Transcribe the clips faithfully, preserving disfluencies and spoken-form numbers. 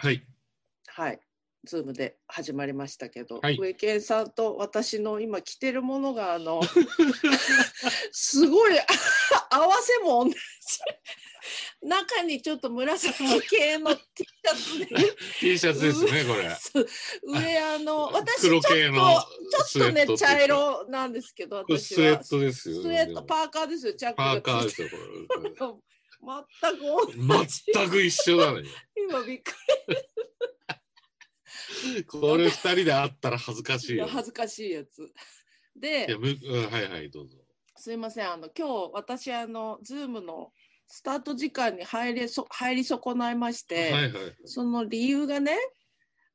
はいはいズームで始まりましたけど、はい、植健さんと私の今着てるものがあのすごい合わせも同じ中にちょっと紫系の T シャツでT シャツですねこれ上あの私ちょっとちょっとね茶色なんですけど私はスウェットですよ、ね、スウェットパーカーですよチャックパーカーですよこれ全く全く一緒だね今びっくりこれふたりで会ったら恥ずかしいよ恥ずかしいやつでいや、うん、はいはいどうぞすいませんあの今日私あの Zoom のスタート時間に入れそ入り損ないまして、はいはいはい、その理由がね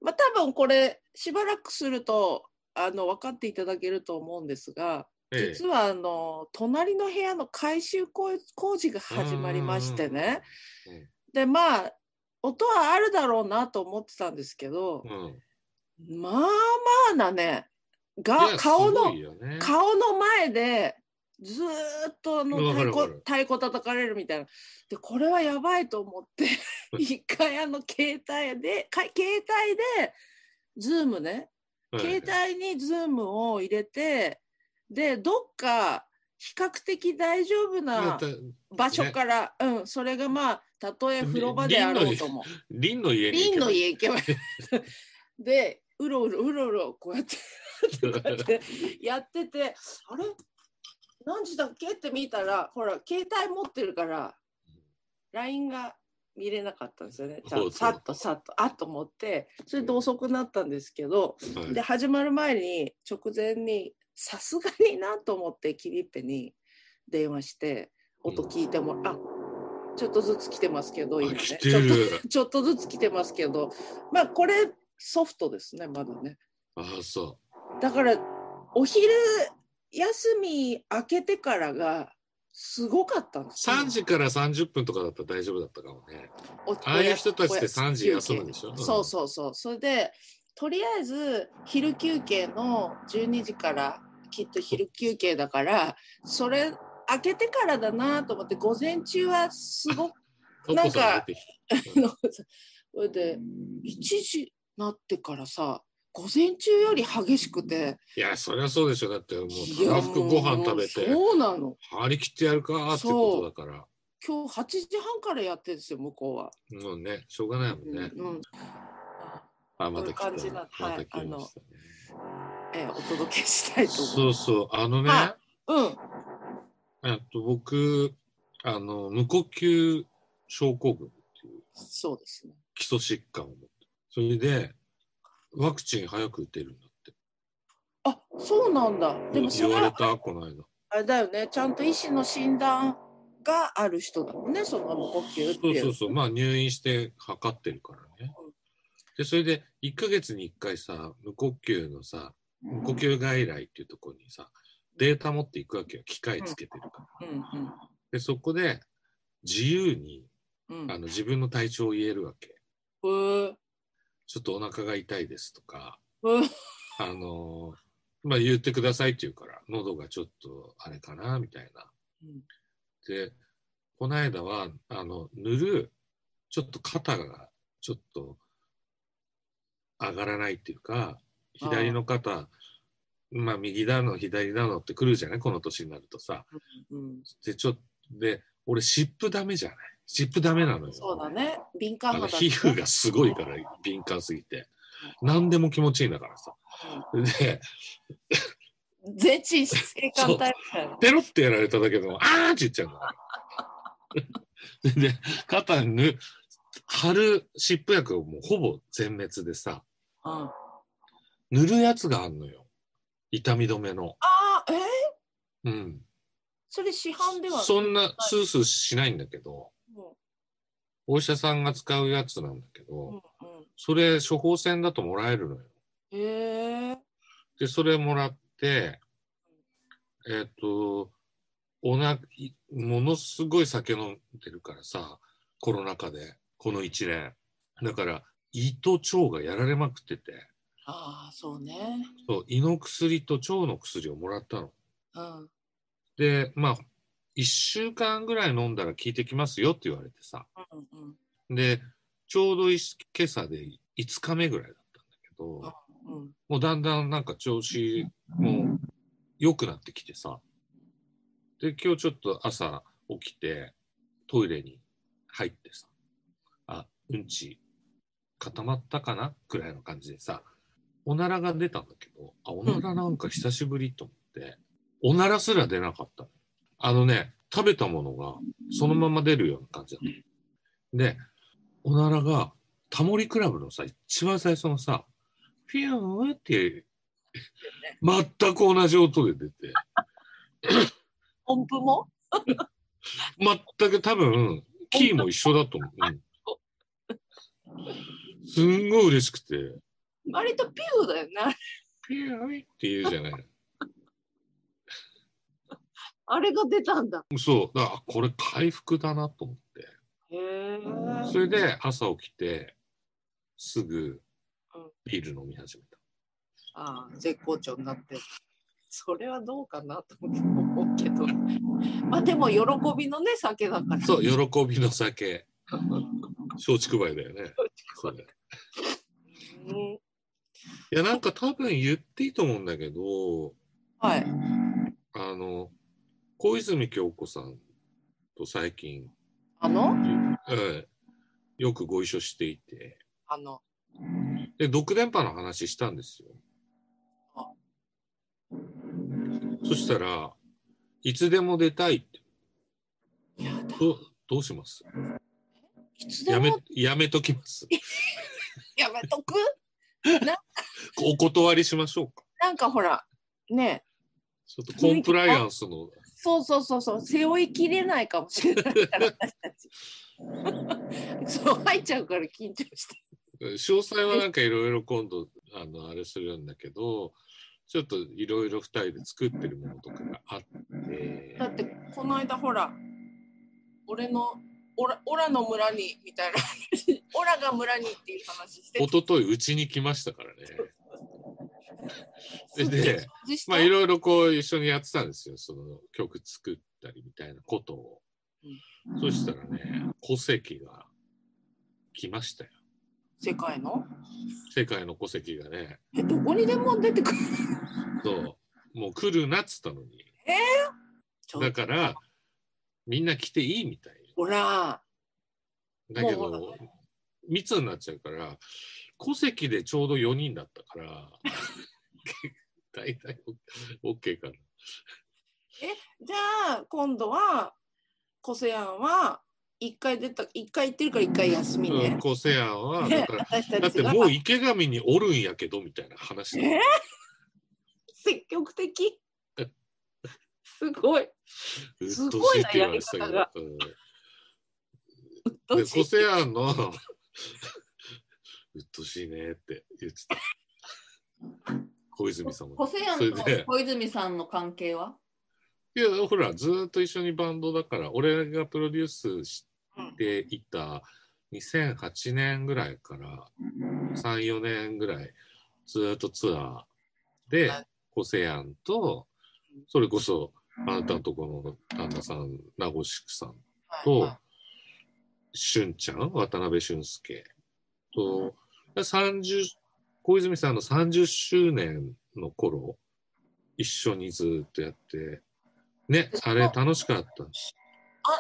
まあ多分これしばらくするとあの分かっていただけると思うんですが実はあの隣の部屋の改修工事が始まりましてねでまあ音はあるだろうなと思ってたんですけど、うん、まあまあなねが顔の顔の前でずっとあの太鼓、太鼓叩かれるみたいなでこれはやばいと思って一回あの携帯で携帯でズームね携帯にズームを入れてでどっか比較的大丈夫な場所から、ね、うんそれがまあたとえ風呂場であろうとも凛の家に行けばでうろうろうろうろこうやってこうやってやっててあれ何時だっけって見たらほら携帯持ってるから ライン が見れなかったんですよねちゃんとさっとさっとあっと思ってそれで遅くなったんですけど、はい、で始まる前に直前にさすがになと思ってキリッペに電話して音聞いても、うん、あちょっとずつ来てますけど今ねちょっとちょっとずつ来てますけどまあこれソフトですねまだねあそうだからお昼休み明けてからがすごかったんですよさんじからさんじゅっぷんとかだったら大丈夫だったかもねああいう人たちってさんじ休むでしょ、うん、そうそうそうそれでとりあえず昼休憩のじゅうにじからきっと昼休憩だからそれ開けてからだなと思って午前中はすごくなんかそれでいちじになってからさ午前中より激しくていやそりゃそうでしょだってもうたらふくご飯食べてそうなの張り切ってやるかってことだから今日はちじはんからやってるんですよ向こうはもうねしょうがないもんね、うんうんあまた来たこういう感じな、はいまた来ましたね、あの、えー、お届けしたいと思います。そうそうあのね、うん、えっと僕あの無呼吸症候群っていうそうですね基礎疾患を持ってそれでワクチン早く打てるんだってあそうなんだでも言われたこの間あれだよねちゃんと医師の診断がある人だもんねその無呼吸っていうそうそうそうまあ入院して測ってるからね。でそれでいっかげつにいっかいさ無呼吸のさ無呼吸外来っていうところにさデータ持っていくわけよ機械つけてるから、うんうんうん、でそこで自由に、うん、あの自分の体調を言えるわけ、うん、ちょっとお腹が痛いですとか、うん、あのー、まあ言ってくださいって言うから喉がちょっとあれかなみたいな、うん、でこの間はあの塗るちょっと肩がちょっと上がらないっていうか左の肩あまあ右だの左だのってくるじゃないこの年になるとさ、うん、でちょっとで俺湿布ダメじゃない湿布ダメなのよそうだね敏感肌、ね、皮膚がすごいから敏感すぎて何でも気持ちいいんだからさで全身性感タイプペロってやられただけでもあーって言っちゃうんだからで肩に貼る湿布薬はもうほぼ全滅でさ、うん、塗るやつがあんのよ痛み止めのあーえー、うんそれ市販ではそんなスースーしないんだけど、うん、お医者さんが使うやつなんだけど、うんうん、それ処方箋だともらえるのよへえー、でそれもらってえっとおなものすごい酒飲んでるからさコロナ禍でこのいちねんだから胃と腸がやられまくっててああそうねそう胃の薬と腸の薬をもらったの、うん、でまあいっしゅうかんぐらい飲んだら効いてきますよって言われてさ、うんうん、でちょうど今朝でいつかめぐらいだったんだけど、うん、もうだんだんなんか調子も良くなってきてさ、で今日ちょっと朝起きてトイレに入ってさ、あ、うんち固まったかなくらいの感じでさ、おならが出たんだけど、あ、おならなんか久しぶりと思って、うん、おならすら出なかった。あのね、食べたものがそのまま出るような感じだった。で、おならがタモリクラブのさ、一番最初のさ、フィアンって全く同じ音で出て音符も全く多分キーも一緒だと思う、うん、すんごい嬉しくて、割とピューだよね、ピューって言うじゃないあれが出たんだ。そうだからこれ回復だなと思って、へー、それで朝起きてすぐビール飲み始めた。ああ、絶好調になって、それはどうかなと思うけど、まあでも喜びのね酒だから。そう、喜びの酒。松竹梅だよね。それ。うん、いやなんか多分言っていいと思うんだけど、はい。あの小泉今日子さんと最近あの、うん、よくご一緒していて、あので独電波の話したんですよ。そしたらいつでも出たいって。いやだ。ど、どうします？いつでもやめ、やめときます。やめとく？なお断りしましょうか。なんかほらね。ちょっとコンプライアンスの。そうそうそうそう、背負いきれないかもしれないから私たち。そう入っちゃうから緊張して。詳細はなんかいろいろ今度あのあれするんだけど。ちょっといろいろふたりで作ってるものとかがあって、だってこの間ほら俺のオ ラ, オラの村にみたいなオラが村にっていう話して、一昨日うちに来ましたからねで、まあいろいろこう一緒にやってたんですよ、その曲作ったりみたいなことを、うん、そしたらね、戸籍が来ましたよ。世界の世界の戸籍がね、え、どこにでも出てくるそう、もう来るなっつったのに、えー、だからみんな来ていいみたい、ほらだけど密になっちゃうから、戸籍でちょうどよにんだったから大体 OK かな。え、じゃあ今度はコセアンは一回出た、いっかい行ってるから一回休みね。コセアンはだからだってもう池上におるんやけどみたいな話、えー、積極的すごい、すごいなやり方が、うん、でコセアンのうっとしいねって言ってた小泉さんも。コセアンと小泉さんの関係は、いやほらずっと一緒にバンドだから、俺がプロデュースしていたにせんはちねんぐらいからさんじゅうよねんぐらいずっとツアーでコセアンと、それこそあなたのとこの旦那さん名越さんと俊ちゃん渡辺俊介とさんじゅう、小泉さんのさんじゅっしゅうねんの頃一緒にずっとやって。ね、あれ楽しかった。あ、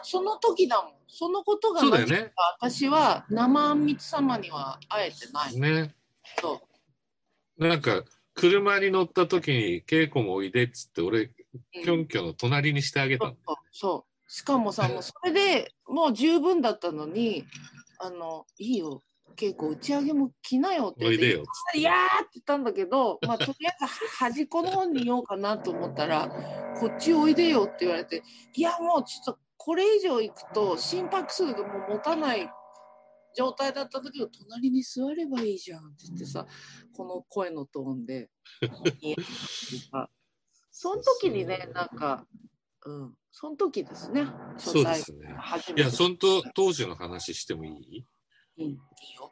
その時だもん、そのことがなかった、ね、私は生あんみつ様には会えてないね。そうなんか車に乗った時に稽古もおいでっつって俺、うん、キョンキョンの隣にしてあげたんだよ、ね、そうそう、しかもさ、もうそれでもう十分だったのに、あのいいよ稽古打ち上げも来なよって言って、いやーって言ったんだけど、まあ、とりあえず端っこの方にいようかなと思ったらこっちおいでよって言われて、いやもうちょっとこれ以上行くと心拍数がもう持たない状態だったんだけど、隣に座ればいいじゃんって言ってさ、この声のトーンでその時にね、なんか、うん、その時ですね、そうですね。いや、その当時の話してもいい？うん、いいよ。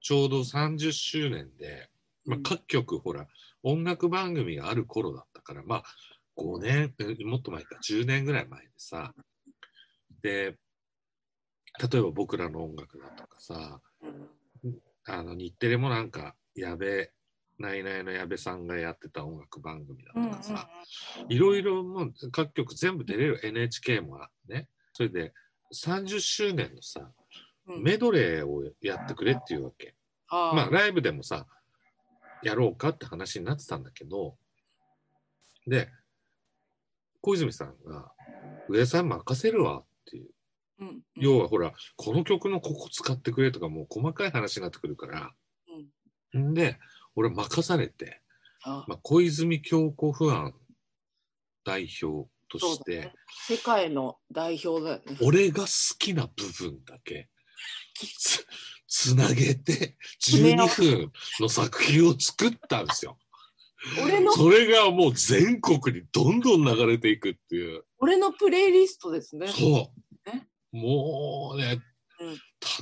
ちょうどさんじゅっしゅうねんで、まあ、各局、うん、ほら音楽番組がある頃だったから、まあ、ごねんもっと前かじゅうねんぐらい前でさ、で例えば僕らの音楽だとかさ、あの日テレもなんかやべないないの矢部さんがやってた音楽番組だとかさ、うんうん、いろいろもう各局全部出れる エヌエイチケー もあってね、それでさんじゅっしゅうねんのさメドレーをやってくれっていうわけ、うん、あまあライブでもさやろうかって話になってたんだけど、で小泉さんが上さん任せるわっていう、うんうん、要はほらこの曲のここ使ってくれとかもう細かい話になってくるから、うん、で俺任されて、ああ、まあ、小泉京子ファン代表として、ね、世界の代表だよね。俺が好きな部分だけつ、つなげてじゅうにふんの作品を作ったんですよ。俺のそれがもう全国にどんどん流れていくっていう。俺のプレイリストですね。そう。ね、もうね、うん、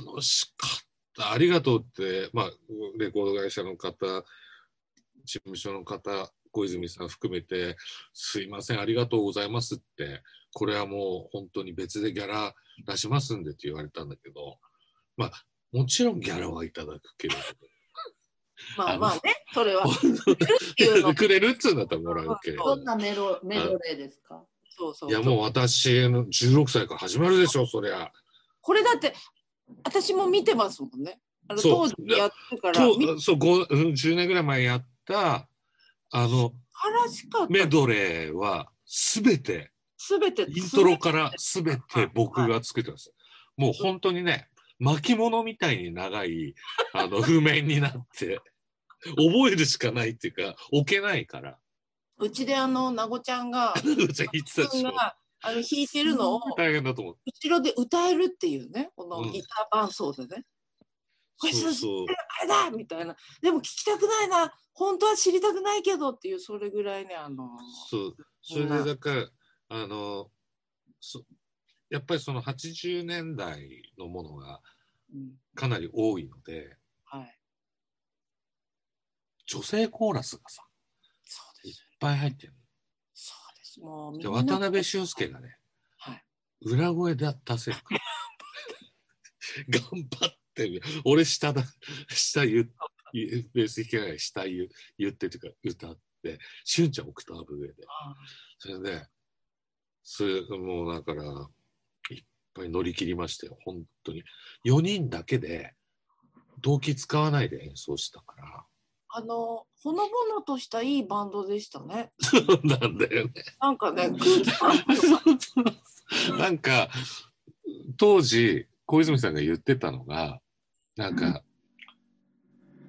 楽しかった。ありがとうって、まあ、レコード会社の方、事務所の方、小泉さん含めて、すいません、ありがとうございますって、これはもう本当に別でギャラ出しますんでって言われたんだけど、まあ、もちろんギャラはいただくけれども。まあまあね、それは。くれるっつうんだったらもらうけれど。どんなメロ、メロデーですか？そうそう。いや、もう私のじゅうろくさいから始まるでしょ、そりゃ。これだって、私も見てますもんね。あの当時やってからそうじゅうねんぐらい前やったあのメドレーは全て全てイントロから全て僕が作ってます。もう本当にね、巻物みたいに長いあの譜面になって覚えるしかないっていうか置けないから、うちであのなごちゃんがなごちゃん言ってたでしょ、あの弾いてるのを大変だと思う。後ろで歌えるっていうね、このギター伴奏でね、うん、これそうそうあれだみたいな、でも聞きたくないな、本当は知りたくないけどっていう、それぐらいね、あのそうそれでだからあのそやっぱりそのはちじゅうねんだいのものがかなり多いので、うん、はい、女性コーラスがさ、そうです、いっぱい入ってる。もうで渡辺俊介がね、はい、裏声で出せるから頑張ってる。俺下だ下言ベース弾けない下言ってとか歌って俊ちゃんオクターブ上で、それでそれもうだからいっぱい乗り切りましたよ。本当によにんだけで動機使わないで演奏したから、あのほのぼのとしたいいバンドでしたね。そうなんだよね。なんかね、なんか当時小泉さんが言ってたのが、なんか、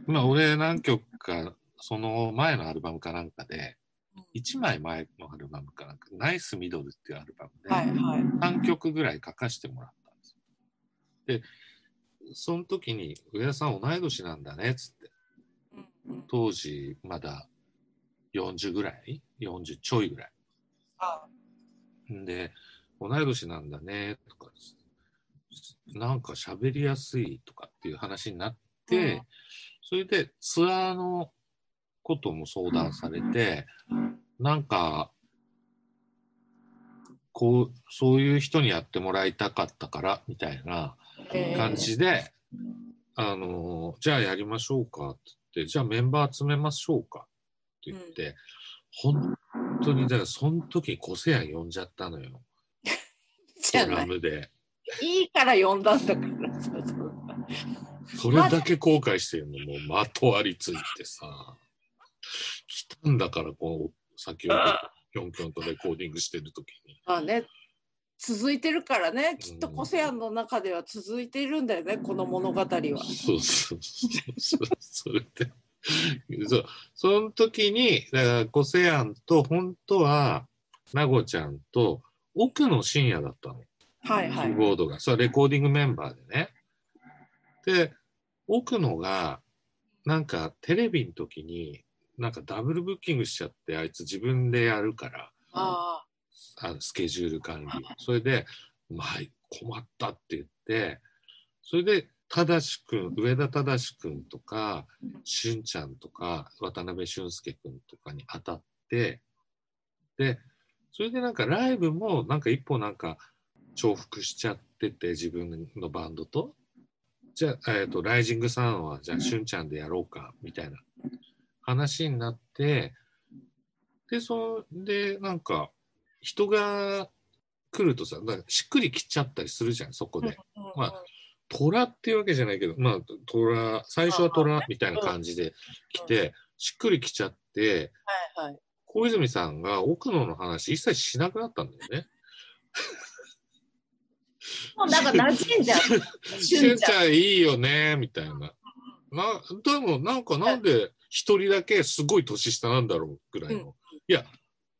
うん、まあ俺何曲かその前のアルバムかなんかで、うん、いちまいまえのアルバムかなんか、ナイスミドルっていうアルバムで、はいはい、さんきょくぐらい書かせてもらったんですよ。で、その時に上田さん同い年なんだねっつって。当時まだよんじゅうぐらいよんじゅうちょいぐらい、ああで同い年なんだねとかなんか喋りやすいとかっていう話になって、うん、それでツアーのことも相談されて、うん、なんかこうそういう人にやってもらいたかったからみたいな感じで、あのじゃあやりましょうかって、じゃあメンバー集めましょうかって言って、うん、本当にだからその時にコセヤン呼んじゃったのよ。ドラムでいいから呼んだんだからそれだけ後悔してるのもうまとわりついてさ、来たんだからこう先ほどキョンキョンとレコーディングしてる時にまあね続いてるからね、きっとコセヤンの中では続いているんだよね、うん、この物語は。そうそうそうそれでそその時にだからコセヤンと本当はなごちゃんと奥野真也だったの、はいはい、キーボードがそれレコーディングメンバーでね、で奥野がなんかテレビの時になんかダブルブッキングしちゃって、あいつ自分でやるからああのスケジュール管理、それでまあ困ったって言って、それで正くん上田正くんとかしゅんちゃんとか渡辺俊介くんとかに当たって、でそれでなんかライブもなんか一歩なんか重複しちゃってて自分のバンドとじゃあ、えーと、ライジングサンは、じゃあ、しゅんちゃんでやろうか、みたいな話になって、で、それで、なんか、人が来るとさ、なんかしっくりきちゃったりするじゃん、そこで。まあ、虎っていうわけじゃないけど、まあ、虎、最初は虎みたいな感じで来て、しっくりきちゃって、小泉さんが奥野の話一切しなくなったんだよね。もうなんか馴染んじゃう。しゅんちゃんいいよね、みたいな。な、でもなんかなんで一人だけすごい年下なんだろうぐらいの。うん、いや、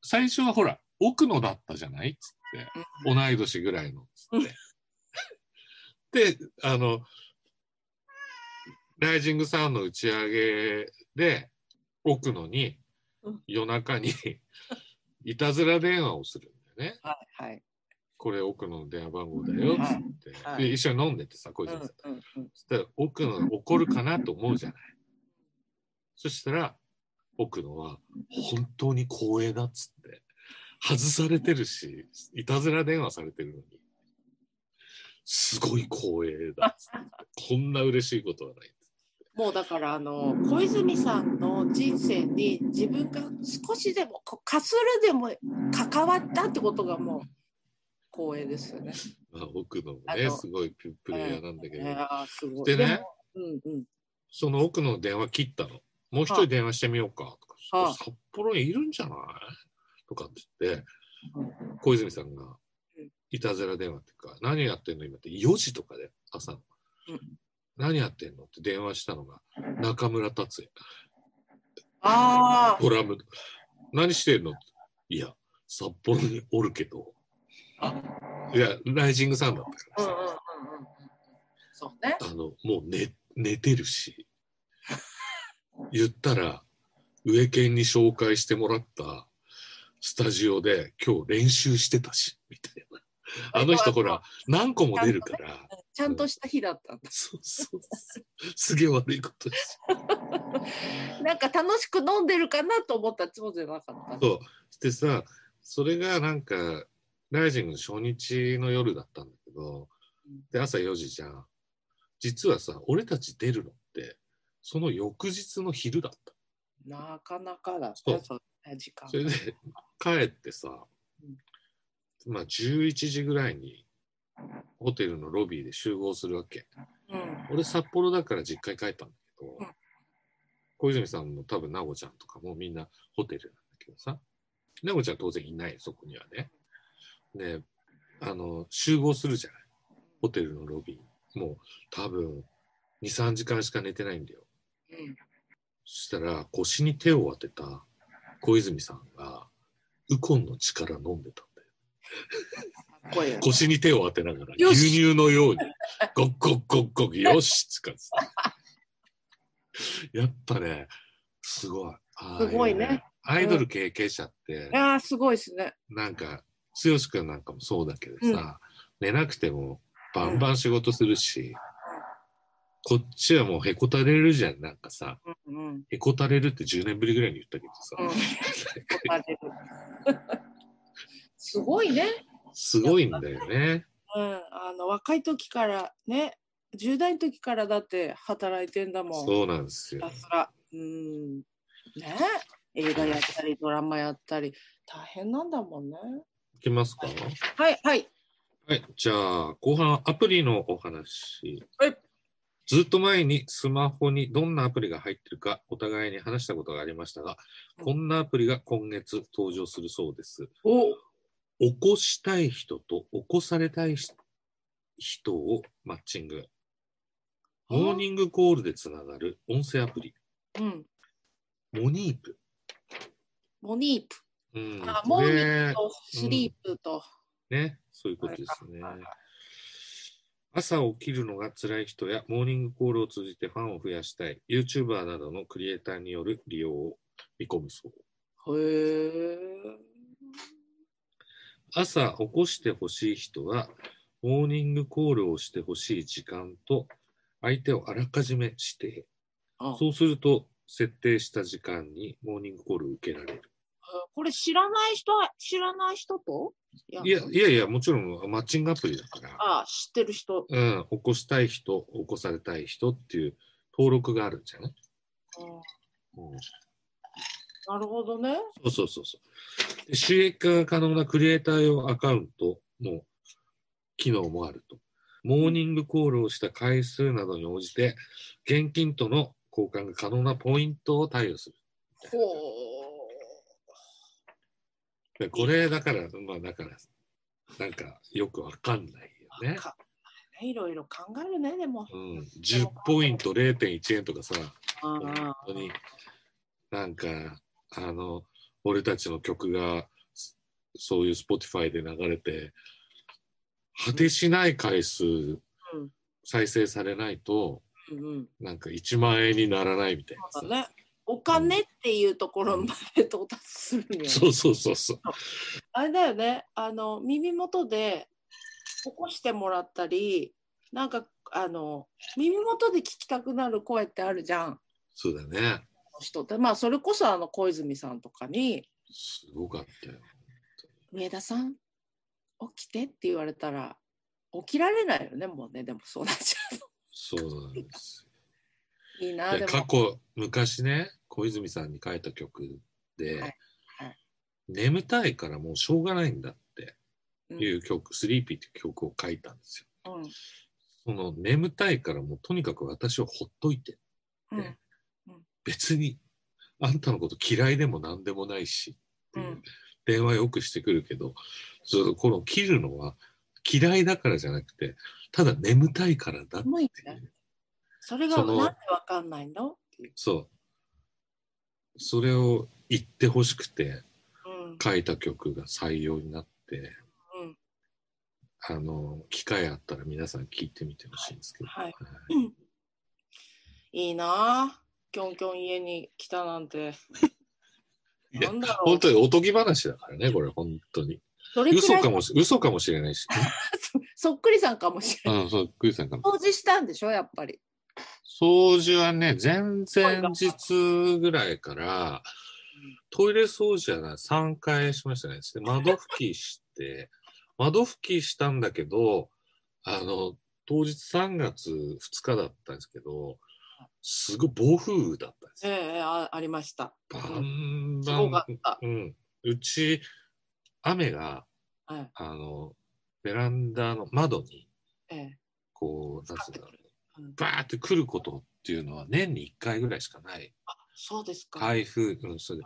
最初はほら、奥野だったじゃないっつって。同い年ぐらいのっつって。で、あの、ライジングサウンの打ち上げで、奥野に夜中にいたずら電話をするんだよね。はいはい。これ奥野の電話番号だよっつって、うんはい、で一緒に飲んでてさ、こいつそしたら奥野が怒るかなと思うじゃない、そしたら奥野は本当に光栄だっつって外されてるしいたずら電話されてるのにすごい光栄だっつってこんな嬉しいことはないっつってもうだからあの小泉さんの人生に自分が少しでもかするでも関わったってことがもう光栄ですよね。まあ、奥野もね、すごいプレイヤーなんだけど。えー、すごいでね、でうんうん、その奥野の電話切ったの。もう一人電話してみようかとか、はあ、札幌にいるんじゃないとかって言って、小泉さんがいたずら電話っていうか、何やってんの今ってよじとかで、朝の。うん、何やってんのって電話したのが中村達也。ああ。ドラム。何してんのって。いや、札幌におるけど。いやライジングサンだったからさ、そうね、あのもう 寝, 寝てるし言ったら上健に紹介してもらったスタジオで今日練習してたしみたいなあの人ほら何個も出るから、ね、ちゃんとした日だったんだそうそうすげえ悪いことですなんか楽しく飲んでるかなと思ったつもりじゃなかったそうしてさそれがなんかライジング初日の夜だったんだけど、で、朝よじじゃん。実はさ、俺たち出るのって、その翌日の昼だった。なかなかだった、そんな時間。それで、帰ってさ、うん、まあ、じゅういちじぐらいに、ホテルのロビーで集合するわけ。うん、俺、札幌だから実家に帰ったんだけど、うん、小泉さんも多分、なごちゃんとかもみんなホテルなんだけどさ、なごちゃん当然いない、そこにはね。ね、あの集合するじゃないホテルのロビーもう多分 に,さん 時間しか寝てないんだよ、うん、そしたら腰に手を当てた小泉さんがウコンの力飲んでたんだよ腰に手を当てながら牛乳のようにゴッゴッゴッゴッよしつかつやっぱねすごいすごいねアイドル経験者って、うん、あすごいですねなんか剛君なんかもそうだけどさ、うん、寝なくてもバンバン仕事するし、うん、こっちはもうへこたれるじゃんなんかさ、うんうん、へこたれるってじゅうねんぶりぐらいに言ったけどさ、うん、へこたれるすごいねすごいんだよね、うん、あの若い時からねじゅう代の時からだって働いてんだもんそうなんですようんね映画やったりドラマやったり大変なんだもんねいきますか。はいはい。はい、じゃあ後半アプリのお話。はい。ずっと前にスマホにどんなアプリが入ってるかお互いに話したことがありましたが、うん、こんなアプリが今月登場するそうです。お。起こしたい人と起こされたい人をマッチング。モーニングコールでつながる音声アプリ。うん。モニープ。モニープ。うん、あモーニングとスリープと、うん、ねそういうことですね朝起きるのが辛い人やモーニングコールを通じてファンを増やしたい YouTuber などのクリエイターによる利用を見込むそうへ朝起こしてほしい人はモーニングコールをしてほしい時間と相手をあらかじめ指定そうすると設定した時間にモーニングコールを受けられるこれ知らない人は知らない人といやいやいや、もちろんマッチングアプリだから、ああ知ってる人、うん、起こしたい人、起こされたい人っていう登録があるんじゃない？うんうん、なるほどね。そうそうそうそう。で、収益化が可能なクリエイター用アカウントの機能もあると。モーニングコールをした回数などに応じて現金との交換が可能なポイントを貸与する。ほう。これだから、まあだからなんかよくわかんないよね。いろいろ考えるね、でも。うん、じゅうポイント れいてんいち 円とかさ、本当になんかあの俺たちの曲がそういう Spotify で流れて。果てしない回数、うん、再生されないと、うん、なんかいちまん円にならないみたいなさ、ね、お金っていうところまで到達するよね、うん、そうそうそうそう、あれだよね、あの耳元で起こしてもらったり、なんかあの耳元で聞きたくなる声ってあるじゃん。そうだね。人ってまあそれこそあの小泉さんとかにすごかったよ。上田さん起きてって言われたら起きられないよね、もうね。でもそうなっちゃう。そうなんですよ。いいな。でも過去昔ね、小泉さんに書いた曲で、はいはい、眠たいからもうしょうがないんだっていう曲、うん、スリーピーっていう曲を書いたんですよ、うん、その眠たいからもうとにかく私をほっといて、うんうん、別にあんたのこと嫌いでもなんでもないしっていう、うん、電話よくしてくるけど、この切るのは嫌いだからじゃなくて、ただ眠たいからだって。それがなんでわかんないの？そう。それを言ってほしくて、うん、書いた曲が採用になって、うん、あの機会あったら皆さん聞いてみてほしいんですけど。はいはいはいうん、いいなぁ。キョンキョン家に来たなんて。なんだろう。本当におとぎ話だからね、これ本当に。嘘かもし嘘かもしれないし、そ, そっくりさんかもしれない。ああ、そっくりさんかも。掃除したんでしょやっぱり。掃除はね、前々日ぐらいからトイレ掃除はさんかいしましたね。窓拭きして窓拭きしたんだけど、あの当日さんがつふつかだったんですけど、すごい暴風雨だったんですよ。ええー、あ, ありました。バンバン。すごかった。うん、うち雨が、はい、あのベランダの窓に、ええ、こうなんていうの、うん、バーって来ることっていうのは年にいっかいぐらいしかない。あ、そうですか。台風のそれ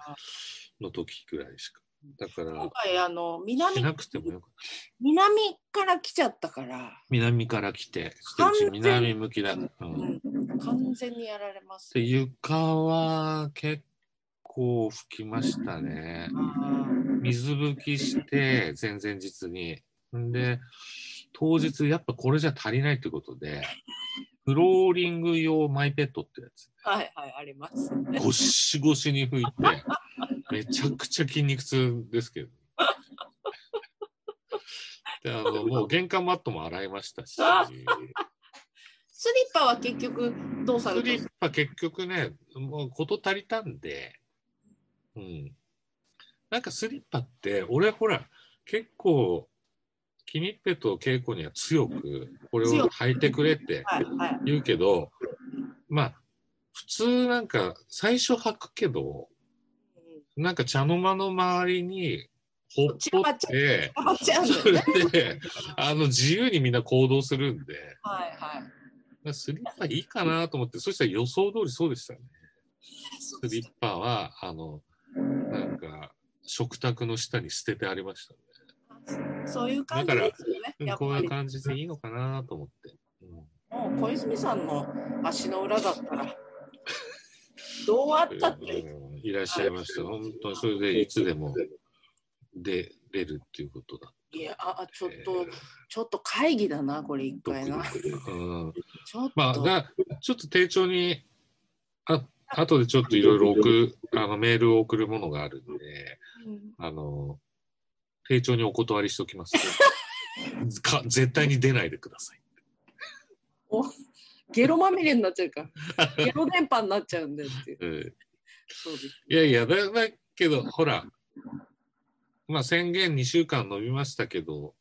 の時ぐらいしか。だから今回あの南しなくてもよかった。南から来ちゃったから。南から来て、南向きだ、うんうん。完全にやられます。で、床は結構拭きましたね。水拭きして前々日に、で当日やっぱこれじゃ足りないということでフローリング用マイペットってやつ、はいはい、ありますね、ゴシゴシに拭いてめちゃくちゃ筋肉痛ですけどで、あのもう玄関マットも洗いましたしスリッパは結局どうされたんですか？スリッパ結局ね、もうこと足りたんで、うん、なんかスリッパって俺ほら結構キニッペとケイコには強くこれを履いてくれって言うけど、はいはい、まあ普通なんか最初履くけど、なんか茶の間の周りにほっぽってそれであの自由にみんな行動するんで、はいはい、スリッパいいかなと思って、そしたら予想通りそうでしたね。スリッパはあのなんか食卓の下に捨ててありましたね。そういう感じですよね。だからこういう感じでいいのかなと思って、うん、もう小泉さんの足の裏だったらどうあったって い, いらっしゃいました。本当にそれでいつでも出れるっていうことだ。いや、あ、ちょっと、えー、ちょっと会議だなこれ一回な。うん、ちょっとまあだちょっと丁重にああとでちょっといろいろ送る、あのメールを送るものがあるんで、うん、あの丁重にお断りしておきますか。絶対に出ないでください。おゲロまみれになっちゃうかゲロ電波になっちゃうんだよって、うん、そうです。いやいや だ, だけどほらまあ宣言にしゅうかん伸びましたけど、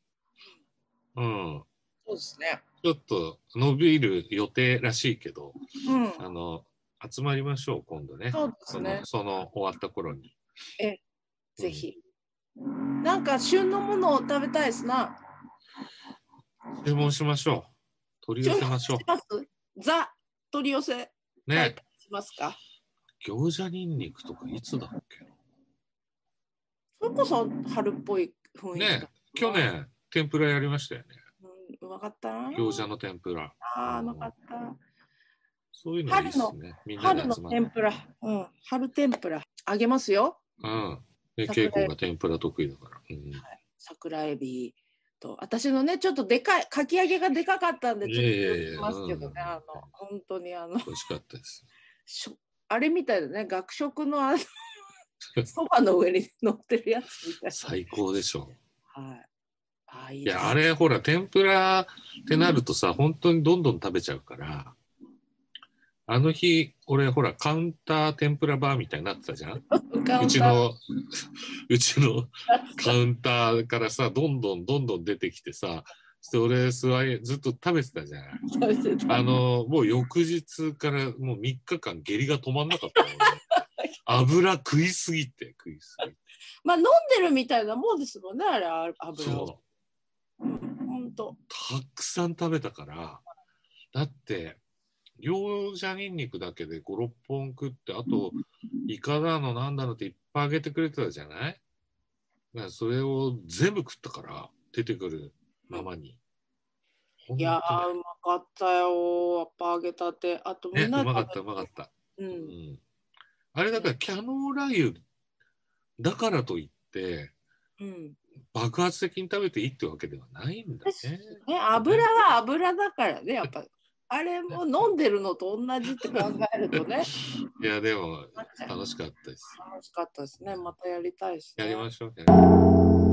うん。そうですね。ちょっと伸びる予定らしいけど、うん、あの集まりましょう今度ね。そうですね。その、その終わった頃に。え、ぜひ。うん、なんか旬のものを食べたいですな。注文しましょう。取り寄せましょう。ザ取り寄せ。ね。しますか。餃子ニンニクとかいつだっけ。それこそ春っぽい雰囲気。ね。去年天ぷらやりましたよね。うまかったな。餃子の天ぷら。ああ、うまかった。そういうのいいっすね。みんなで集まって。春の天ぷら。うん。春天ぷら。あげますよ。うん。で、恵子が天ぷら得意だから。うん。はい。桜エビと、私のね、ちょっとでかい、かき揚げがでかかったんで、ちょっと言いますけどね。いやいやいや、あの、本当にあの。美味しかったです。しょあれみたいだね、学食のあの、そばの上に乗ってるやつみたいな。最高でしょ。はい。あ, あ, いいね、いやあれほら天ぷらってなるとさ、うん、本当にどんどん食べちゃうから、あの日俺ほらカウンター天ぷらバーみたいになってたじゃんうちのうちのカウンターからさ、どんどんどんどん出てきてさ、それ座りずっと食べてたじゃないあのもう翌日からもうみっかかん下痢が止まんなかったもんね油食いすぎて食いすぎてまあ飲んでるみたいなもんですもんね、あれ油を。本当たくさん食べたから。だって餃子ニンニクだけでごろっぽん食って、あとイカだのなんだのっていっぱいあげてくれてたじゃない。だからそれを全部食ったから、出てくるままに。いやーうまかったよ、やっぱ揚げたて。あとみんなで、ね、うまかったうまかった、うんうん、あれだからキャノーラ油だからといって、うん、爆発的に食べていいってわけではないんだね。ね、油は油だからね、やっぱあれも飲んでるのと同じって考えるとね。いやでも楽しかったです。楽しかったですね。またやりたいし、ね。やりましょう。